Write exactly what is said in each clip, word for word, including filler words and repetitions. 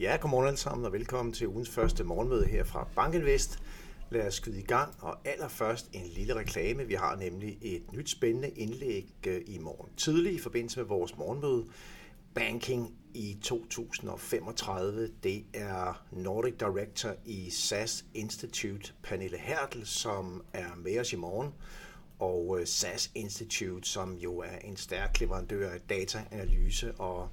Ja, godmorgen alle sammen og velkommen til ugens første morgenmøde her fra BankInvest. Lad os skyde i gang, og allerførst en lille reklame. Vi har nemlig et nyt spændende indlæg i morgen tidlig i forbindelse med vores morgenmøde. Banking i to tusind femogtredive, det er Nordic Director i S A S Institute, Pernille Hertel, som er med os i morgen. Og S A S Institute, som jo er en stærk leverandør af dataanalyse og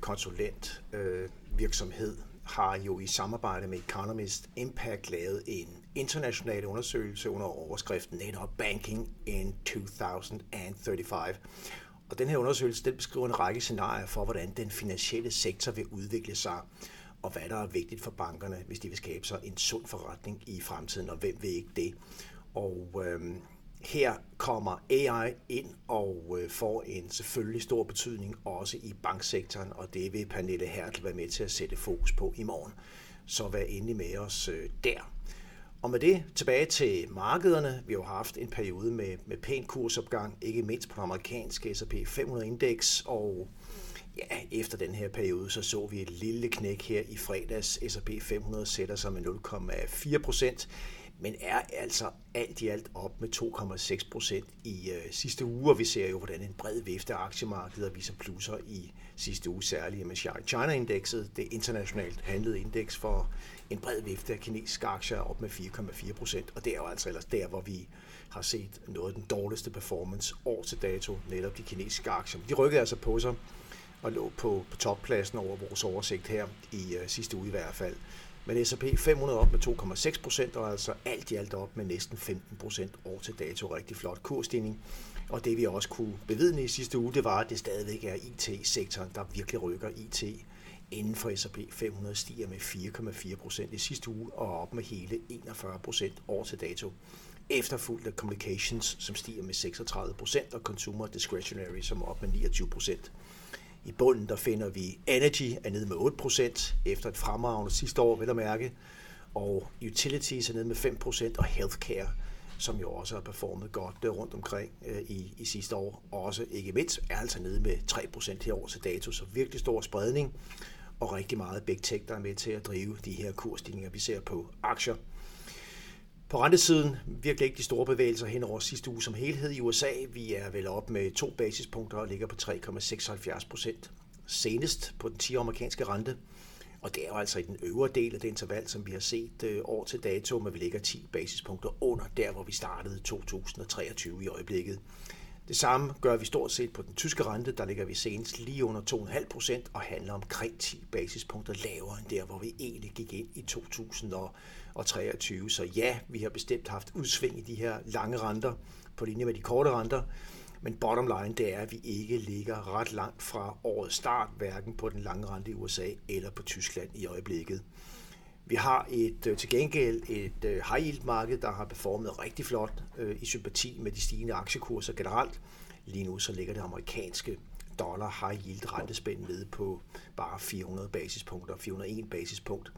konsulentvirksomhed, har jo i samarbejde med Economist Impact lavet en international undersøgelse under overskriften Network Banking in to tusind og tredive-fem. Og den her undersøgelse, den beskriver en række scenarier for, hvordan den finansielle sektor vil udvikle sig, og hvad der er vigtigt for bankerne, hvis de vil skabe sig en sund forretning i fremtiden, og hvem vil ikke det? Og øhm, her kommer A I ind og øh, får en selvfølgelig stor betydning også i banksektoren, og det vil Pernille Hertel være med til at sætte fokus på i morgen. Så vær endelig med os øh, der. Og med det tilbage til markederne. Vi har jo haft en periode med, med pæn kursopgang, ikke mindst på den amerikanske S og P fem hundrede indeks. Og ja, efter den her periode, så så vi et lille knæk her i fredags. S og P fem hundrede sætter sig med nul komma fire procent, men er altså alt i alt op med to komma seks procent i øh, sidste uge. Og vi ser jo, hvordan en bred vifte af aktiemarkeder viser plusser i sidste uge, særligt M S C I China-indekset, det internationalt handlede indeks for en bred vifte af kinesiske aktier, op med fire komma fire procent. Og det er jo altså ellers der, hvor vi har set noget af den dårligste performance år til dato, netop de kinesiske aktier. De rykkede altså på sig og lå på, på toppladsen over vores oversigt her i øh, sidste uge i hvert fald. Men S og P fem hundrede op med to komma seks procent, og altså alt i alt op med næsten femten procent år til dato. Rigtig flot kursstigning. Og det vi også kunne bevidne i sidste uge, det var, at det stadigvæk er I T-sektoren, der virkelig rykker. I T inden for S og P fem hundrede stiger med fire komma fire procent i sidste uge, og op med hele enogfyrre procent år til dato. Efterfulgt af Communications, som stiger med seksogtredive procent, og Consumer Discretionary, som er op med niogtyve procent. I bunden der finder vi Energy er nede med otte procent efter et fremragende sidste år, vil jeg mærke, og Utilities er nede med fem procent, og Healthcare, som jo også har performet godt rundt omkring øh, i, i sidste år, også ikke mindst, er altså nede med tre procent her over til dato, så virkelig stor spredning, og rigtig meget big tech, der er med til at drive de her kursstigninger, vi ser på aktier. På rentesiden virkelig ikke de store bevægelser hen over sidste uge som helhed i U S A. Vi er vel op med to basispunkter og ligger på tre komma syv seks procent senest på den ti-årige amerikanske rente. Og det er jo altså i den øvre del af det interval, som vi har set år til dato, men vi ligger ti basispunkter under der, hvor vi startede to tusind treogtyve i øjeblikket. Det samme gør vi stort set på den tyske rente. Der ligger vi senest lige under to komma fem procent og handler omkring ti basispunkter lavere end der, hvor vi egentlig gik ind i to tusind treogtyve. Så ja, vi har bestemt haft udsving i de her lange renter på linje med de korte renter. Men bottom line, det er, at vi ikke ligger ret langt fra årets start, hverken på den lange rente i U S A eller på Tyskland i øjeblikket. Vi har et, til gengæld et high yield marked, der har performet rigtig flot øh, i sympati med de stigende aktiekurser generelt. Lige nu så ligger det amerikanske dollar high yield rentespænd nede på bare fire hundrede basispunkter, fire hundrede og en basispunkt.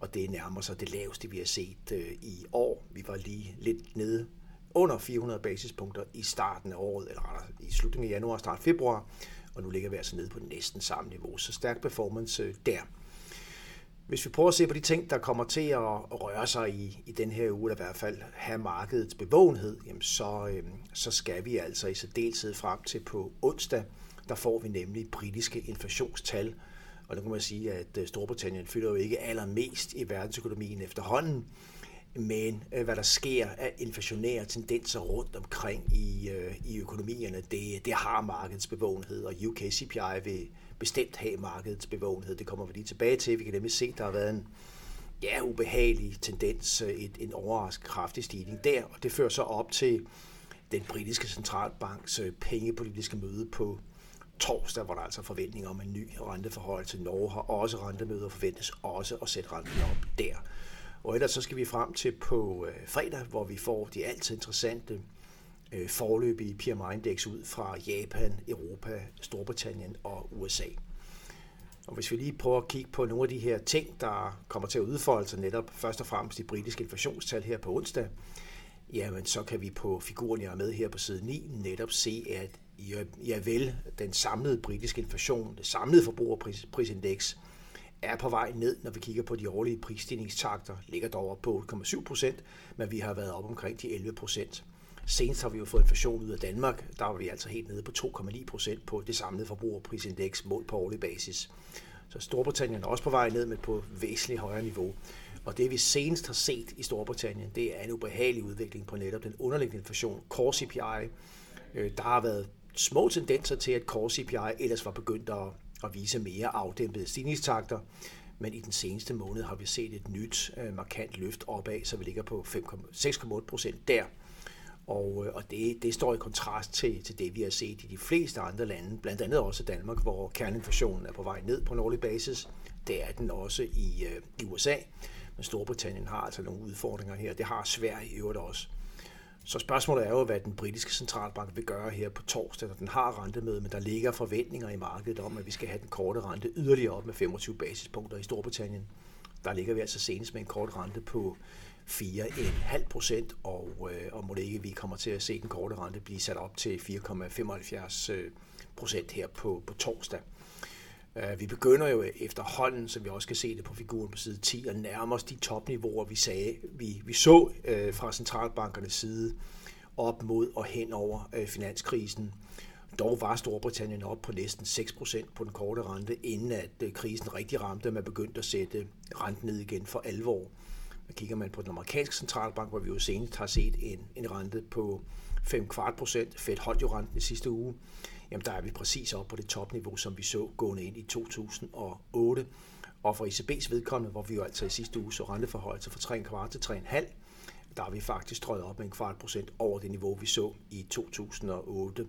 Og det nærmer sig det laveste, vi har set øh, i år. Vi var lige lidt nede under fire hundrede basispunkter i starten af året, eller i slutningen af januar og start februar. Og nu ligger vi altså nede på næsten samme niveau. Så stærk performance øh, der. Hvis vi prøver at se på de ting, der kommer til at røre sig i, i den her uge, eller i hvert fald have markedets bevågenhed, jamen så, øh, så skal vi altså i særdeleshed frem til på onsdag, der får vi nemlig britiske inflationstal. Og nu kan man sige, at Storbritannien fylder jo ikke allermest i verdensøkonomien efterhånden, men øh, hvad der sker af inflationære tendenser rundt omkring i, øh, i økonomierne, det, det har markedets bevågenhed, og U K C P I vil bestemt have markedets bevågenhed. Det kommer vi lige tilbage til. Vi kan nemlig se, at der har været en ja, ubehagelig tendens, et, en overraskende kraftig stigning der, og det fører så op til den britiske centralbanks pengepolitiske møde på torsdag, hvor der er altså forventninger om en ny renteforhøjelse. Norge har også rentemøder og forventes også at sætte renten op der. Og ellers så skal vi frem til på fredag, hvor vi får de altid interessante forløbige P M I-indeks ud fra Japan, Europa, Storbritannien og U S A. Og hvis vi lige prøver at kigge på nogle af de her ting, der kommer til at udfolde sig netop først og fremmest de britiske inflationstal her på onsdag, jamen så kan vi på figuren, jeg er med her på side ni, netop se, at javel, den samlede britiske inflation, det samlede forbrugerprisindeks, er på vej ned, når vi kigger på de årlige prisstigningstakter, ligger dog op på otte komma syv procent, men vi har været op omkring de elleve procent. Senest har vi jo fået inflation ud af Danmark, der var vi altså helt nede på to komma ni procent på det samlede forbrugerprisindeks målt på årlig basis. Så Storbritannien er også på vej ned, men på væsentligt højere niveau. Og det vi senest har set i Storbritannien, det er en ubehagelig udvikling på netop den underliggende inflation, Core C P I. Der har været små tendenser til, at Core C P I ellers var begyndt at og vise mere afdæmpede stigningstakter, men i den seneste måned har vi set et nyt markant løft opad, så vi ligger på seks komma otte procent der. Og, og det, det står i kontrast til, til det, vi har set i de fleste andre lande, blandt andet også Danmark, hvor kerneinflationen er på vej ned på en årlig basis. Det er den også i, øh, i U S A, men Storbritannien har altså nogle udfordringer her. Det har Sverige i øvrigt også. Så spørgsmålet er jo, hvad den britiske centralbank vil gøre her på torsdag, når den har rentemøde, men der ligger forventninger i markedet om, at vi skal have den korte rente yderligere op med femogtyve basispunkter i Storbritannien. Der ligger vi altså senest med en kort rente på fire komma fem procent, og, og må det ikke, vi kommer til at se den korte rente blive sat op til fire komma syvfem procent her på, på torsdag. Vi begynder jo efterhånden, som vi også kan se det på figuren på side ti, og nærmer os de topniveauer, vi sagde, vi, vi så øh, fra centralbankernes side op mod og hen over øh, finanskrisen. Dog var Storbritannien op på næsten seks procent på den korte rente, inden at øh, krisen rigtig ramte, og man begyndte at sætte renten ned igen for alvor. Men kigger man på den amerikanske centralbank, hvor vi jo senest har set en, en rente på fem komma fem procent, Fed holdt jo renten i sidste uge, jamen der er vi præcis oppe på det topniveau, som vi så gående ind i to tusind og otte. Og for E C B's vedkommende, hvor vi jo altså i sidste uge så renteforhøjelser fra tre komma fem til tre komma fem, der er vi faktisk strøget op med en kvart procent over det niveau, vi så i to tusind og otte.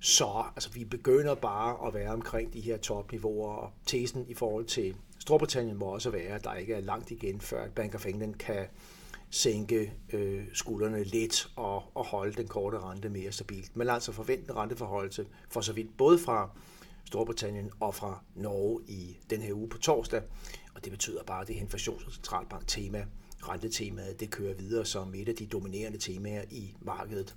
Så altså, vi begynder bare at være omkring de her topniveauer, og tesen i forhold til Storbritannien må også være, at der ikke er langt igen, før Bank of England kan sænke øh, skuldrene lidt og, og holde den korte rente mere stabilt. Men altså forvente en renteforhøjelse for så vidt både fra Storbritannien og fra Norge i den her uge på torsdag. Og det betyder bare, at det inflations- og centralbank-tema, rentetemaet, det kører videre som et af de dominerende temaer i markedet.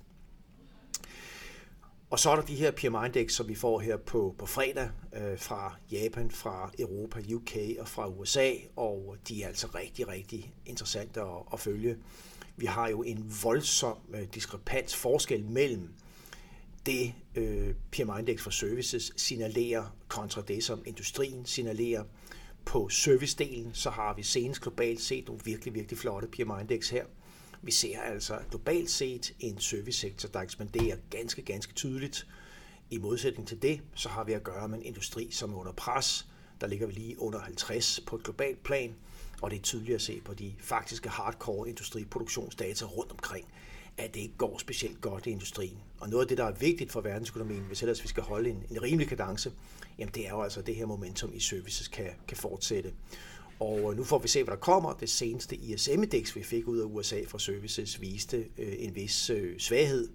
Og så er der de her P M I-indeks, som vi får her på, på fredag øh, fra Japan, fra Europa, U K og fra U S A, og de er altså rigtig, rigtig interessante at, at følge. Vi har jo en voldsom øh, diskrepans forskel mellem det øh, P M I-indeks for services signalerer kontra det, som industrien signalerer. På servicedelen, så har vi senest globalt set nogle virkelig, virkelig flotte P M I-indeks her. Vi ser altså globalt set en servicesektor, der ekspanderer ganske, ganske tydeligt. I modsætning til det, så har vi at gøre med en industri, som er under pres. Der ligger vi lige under halvtreds på et globalt plan, og det er tydeligt at se på de faktiske hardcore industriproduktionsdata rundt omkring, at det ikke går specielt godt i industrien. Og noget af det, der er vigtigt for verdensøkonomien, hvis ellers vi skal holde en, en rimelig kadence, jamen det er jo altså, det her momentum i services kan, kan fortsætte. Og nu får vi se, hvad der kommer. Det seneste I S M-indeks, vi fik ud af U S A fra services, viste øh, en vis øh, svaghed.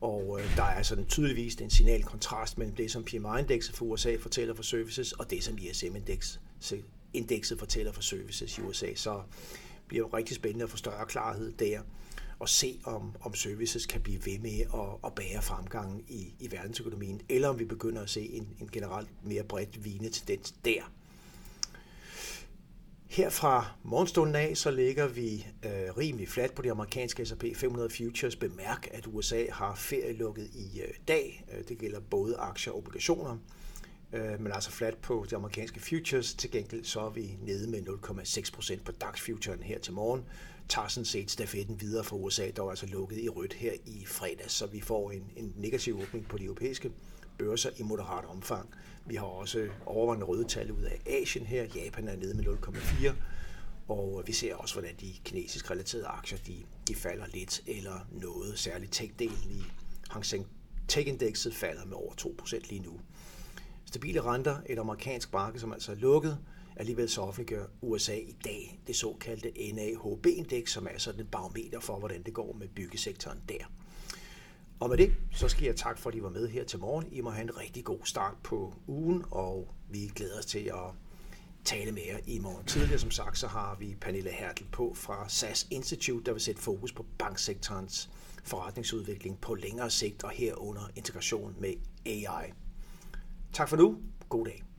Og øh, der er sådan tydeligvis en signalkontrast mellem det, som P M I-indekset for U S A fortæller for services, og det, som I S M-indekset fortæller for services i U S A. Så bliver det rigtig spændende at få større klarhed der, og se, om, om services kan blive ved med at, at bære fremgangen i, i verdensøkonomien, eller om vi begynder at se en, en generelt mere bredt vigende tendens der. Her fra morgenstunden af, så ligger vi øh, rimelig fladt på de amerikanske S and P fem hundrede futures. Bemærk, at U S A har ferielukket i øh, dag. Det gælder både aktier og obligationer, øh, men altså fladt på de amerikanske futures. Til gengæld så er vi nede med nul komma seks procent på D A X-futuren her til morgen. Tager sådan set stafetten videre fra U S A, der er altså lukket i rødt her i fredags, så vi får en, en negativ åbning på de europæiske børser i moderat omfang. Vi har også overvejende røde tal ud af Asien her. Japan er nede med nul komma fire, og vi ser også, hvordan de kinesisk relaterede aktier, de, de falder lidt eller noget. Særligt tech-delen i Hang Seng Tech Indexet falder med over to procent lige nu. Stabile renter, et amerikansk marked, som altså er lukket. Alligevel så offentliggør U S A i dag det såkaldte N A H B Index, som er sådan et barometer for, hvordan det går med byggesektoren der. Og med det, så skal jeg tak for, at I var med her til morgen. I må have en rigtig god start på ugen, og vi glæder os til at tale med jer i morgen. Tidligere som sagt, så har vi Pernille Hertel på fra S A S Institute, der vil sætte fokus på banksektorens forretningsudvikling på længere sigt og herunder integration med A I. Tak for nu. God dag.